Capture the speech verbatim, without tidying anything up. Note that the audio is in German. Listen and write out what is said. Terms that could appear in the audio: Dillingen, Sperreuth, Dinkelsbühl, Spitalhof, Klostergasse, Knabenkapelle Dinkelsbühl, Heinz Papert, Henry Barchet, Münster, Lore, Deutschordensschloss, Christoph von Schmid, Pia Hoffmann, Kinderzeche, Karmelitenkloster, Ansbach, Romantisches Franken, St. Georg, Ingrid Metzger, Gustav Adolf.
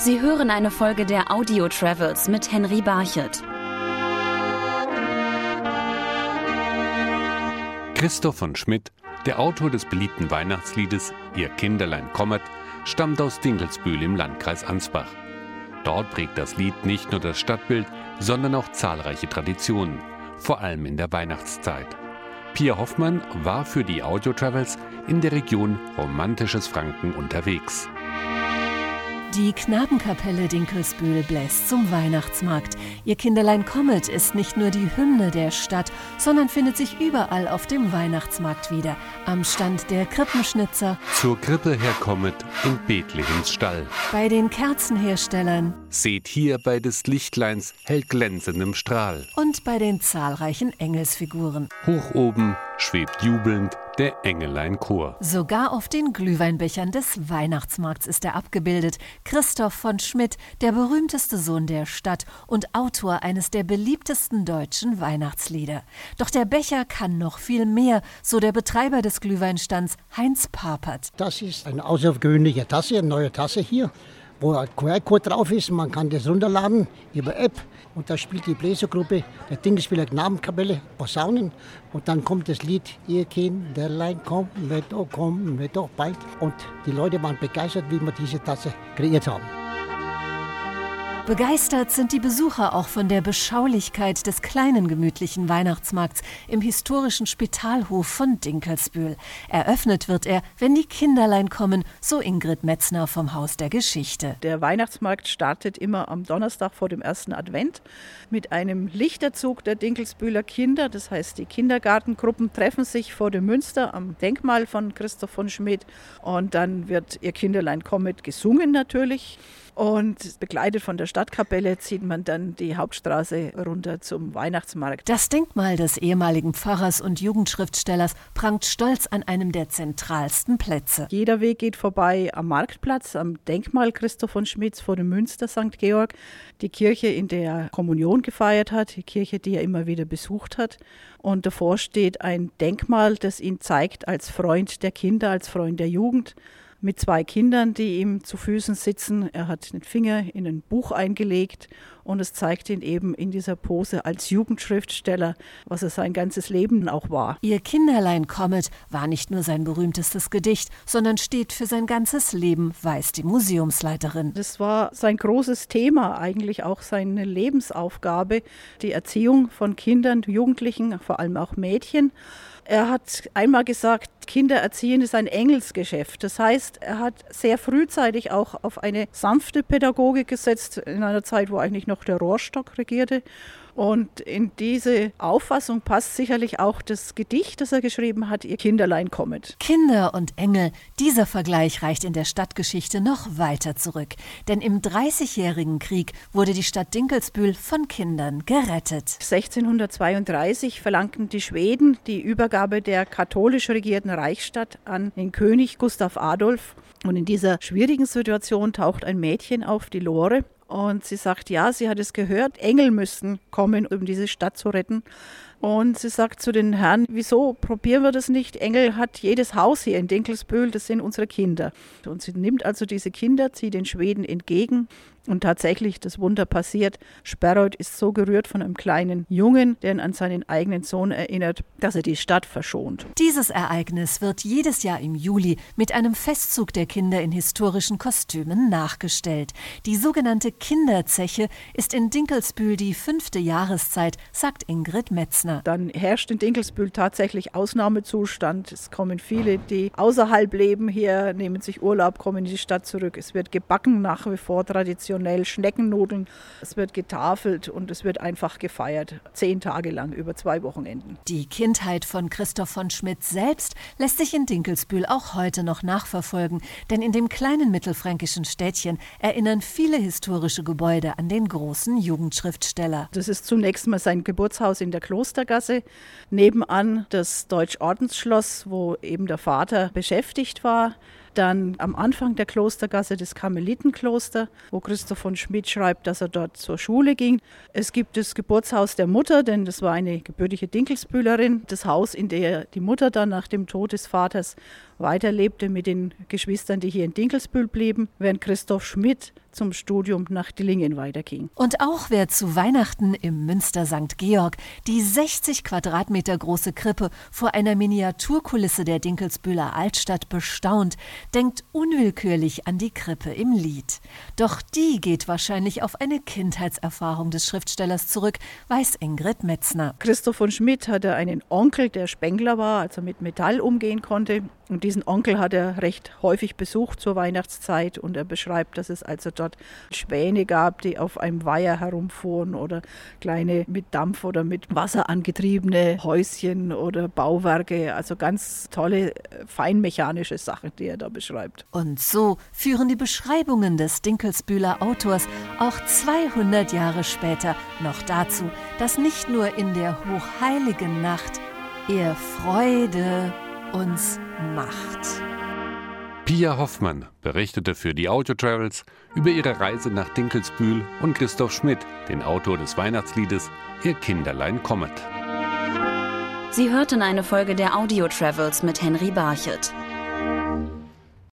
Sie hören eine Folge der Audio Travels mit Henry Barchet. Christoph von Schmid, der Autor des beliebten Weihnachtsliedes »Ihr Kinderlein kommet«, stammt aus Dinkelsbühl im Landkreis Ansbach. Dort prägt das Lied nicht nur das Stadtbild, sondern auch zahlreiche Traditionen, vor allem in der Weihnachtszeit. Pia Hoffmann war für die Audio Travels in der Region Romantisches Franken unterwegs. Die Knabenkapelle Dinkelsbühl bläst zum Weihnachtsmarkt. Ihr Kinderlein kommet ist nicht nur die Hymne der Stadt, sondern findet sich überall auf dem Weihnachtsmarkt wieder. Am Stand der Krippenschnitzer. Zur Krippe herkommet in Bethlehems Stall. Bei den Kerzenherstellern. Seht hier bei des Lichtleins hellglänzendem Strahl. Und bei den zahlreichen Engelsfiguren. Hoch oben schwebt jubelnd der Engeleinchor. Sogar auf den Glühweinbechern des Weihnachtsmarkts ist er abgebildet. Christoph von Schmid, der berühmteste Sohn der Stadt und Autor eines der beliebtesten deutschen Weihnachtslieder. Doch der Becher kann noch viel mehr, so der Betreiber des Glühweinstands Heinz Papert. Das ist eine außergewöhnliche Tasse, eine neue Tasse hier, wo ein Q R-Code drauf ist. Man kann das runterladen über App und da spielt die Bläsergruppe der Dinkelsbühler Knabenkapelle Posaunen und dann kommt das Lied »Ihr Kinderlein kommet, oh kommet, oh bald« und die Leute waren begeistert, wie wir diese Tasse kreiert haben. Begeistert sind die Besucher auch von der Beschaulichkeit des kleinen gemütlichen Weihnachtsmarkts im historischen Spitalhof von Dinkelsbühl. Eröffnet wird er, wenn die Kinderlein kommen, so Ingrid Metzger vom Haus der Geschichte. Der Weihnachtsmarkt startet immer am Donnerstag vor dem ersten Advent mit einem Lichterzug der Dinkelsbühler Kinder. Das heißt, die Kindergartengruppen treffen sich vor dem Münster am Denkmal von Christoph von Schmid und dann wird ihr Kinderlein kommet gesungen natürlich. Und begleitet von der Stadtkapelle zieht man dann die Hauptstraße runter zum Weihnachtsmarkt. Das Denkmal des ehemaligen Pfarrers und Jugendschriftstellers prangt stolz an einem der zentralsten Plätze. Jeder Weg geht vorbei am Marktplatz, am Denkmal Christoph von Schmids vor dem Münster Sankt Georg, die Kirche, in der er Kommunion gefeiert hat, die Kirche, die er immer wieder besucht hat. Und davor steht ein Denkmal, das ihn zeigt als Freund der Kinder, als Freund der Jugend. Mit zwei Kindern, die ihm zu Füßen sitzen. Er hat den Finger in ein Buch eingelegt und es zeigt ihn eben in dieser Pose als Jugendschriftsteller, was er sein ganzes Leben auch war. Ihr Kinderlein kommet war nicht nur sein berühmtestes Gedicht, sondern steht für sein ganzes Leben, weiß die Museumsleiterin. Das war sein großes Thema, eigentlich auch seine Lebensaufgabe, die Erziehung von Kindern, Jugendlichen, vor allem auch Mädchen. Er hat einmal gesagt, Kinder erziehen ist ein Engelsgeschäft. Das heißt, er hat sehr frühzeitig auch auf eine sanfte Pädagogik gesetzt, in einer Zeit, wo eigentlich noch der Rohrstock regierte. Und in diese Auffassung passt sicherlich auch das Gedicht, das er geschrieben hat, »Ihr Kinderlein kommet«. Kinder und Engel, dieser Vergleich reicht in der Stadtgeschichte noch weiter zurück. Denn im Dreißigjährigen Krieg wurde die Stadt Dinkelsbühl von Kindern gerettet. sechzehnhundertzweiunddreißig verlangten die Schweden die Übergabe der katholisch regierten Reichsstadt an den König Gustav Adolf. Und in dieser schwierigen Situation taucht ein Mädchen auf, die Lore. Und sie sagt, ja, sie hat es gehört, Engel müssten kommen, um diese Stadt zu retten. Und sie sagt zu den Herren, wieso probieren wir das nicht? Engel hat jedes Haus hier in Dinkelsbühl, das sind unsere Kinder. Und sie nimmt also diese Kinder, zieht den Schweden entgegen. Und tatsächlich, das Wunder passiert. Sperreuth ist so gerührt von einem kleinen Jungen, der ihn an seinen eigenen Sohn erinnert, dass er die Stadt verschont. Dieses Ereignis wird jedes Jahr im Juli mit einem Festzug der Kinder in historischen Kostümen nachgestellt. Die sogenannte Kinderzeche ist in Dinkelsbühl die fünfte Jahreszeit, sagt Ingrid Metzger. Dann herrscht in Dinkelsbühl tatsächlich Ausnahmezustand. Es kommen viele, die außerhalb leben hier, nehmen sich Urlaub, kommen in die Stadt zurück. Es wird gebacken, nach wie vor Tradition. Schneckennudeln, es wird getafelt und es wird einfach gefeiert. Zehn Tage lang, über zwei Wochenenden. Die Kindheit von Christoph von Schmid selbst lässt sich in Dinkelsbühl auch heute noch nachverfolgen. Denn in dem kleinen mittelfränkischen Städtchen erinnern viele historische Gebäude an den großen Jugendschriftsteller. Das ist zunächst mal sein Geburtshaus in der Klostergasse. Nebenan das Deutschordensschloss, wo eben der Vater beschäftigt war. Dann am Anfang der Klostergasse das Karmelitenkloster, wo Christoph von Schmid schreibt, dass er dort zur Schule ging. Es gibt das Geburtshaus der Mutter, denn das war eine gebürtige Dinkelsbühlerin. Das Haus, in der die Mutter dann nach dem Tod des Vaters weiterlebte mit den Geschwistern, die hier in Dinkelsbühl blieben, während Christoph Schmid zum Studium nach Dillingen weiterging. Und auch wer zu Weihnachten im Münster Sankt Georg die sechzig Quadratmeter große Krippe vor einer Miniaturkulisse der Dinkelsbühler Altstadt bestaunt, denkt unwillkürlich an die Krippe im Lied. Doch die geht wahrscheinlich auf eine Kindheitserfahrung des Schriftstellers zurück, weiß Ingrid Metzger. Christoph von Schmid hatte einen Onkel, der Spengler war, also mit Metall umgehen konnte. Und diesen Onkel hat er recht häufig besucht zur Weihnachtszeit und er beschreibt, dass es also dort Schwäne gab, die auf einem Weiher herumfuhren oder kleine mit Dampf oder mit Wasser angetriebene Häuschen oder Bauwerke. Also ganz tolle, feinmechanische Sachen, die er da beschreibt. Und so führen die Beschreibungen des Dinkelsbühler Autors auch zweihundert Jahre später noch dazu, dass nicht nur in der hochheiligen Nacht er Freude uns macht. Pia Hoffmann berichtete für die Audio Travels über ihre Reise nach Dinkelsbühl und Christoph Schmid, den Autor des Weihnachtsliedes Ihr Kinderlein kommet. Sie hörten eine Folge der Audio Travels mit Henry Barchet.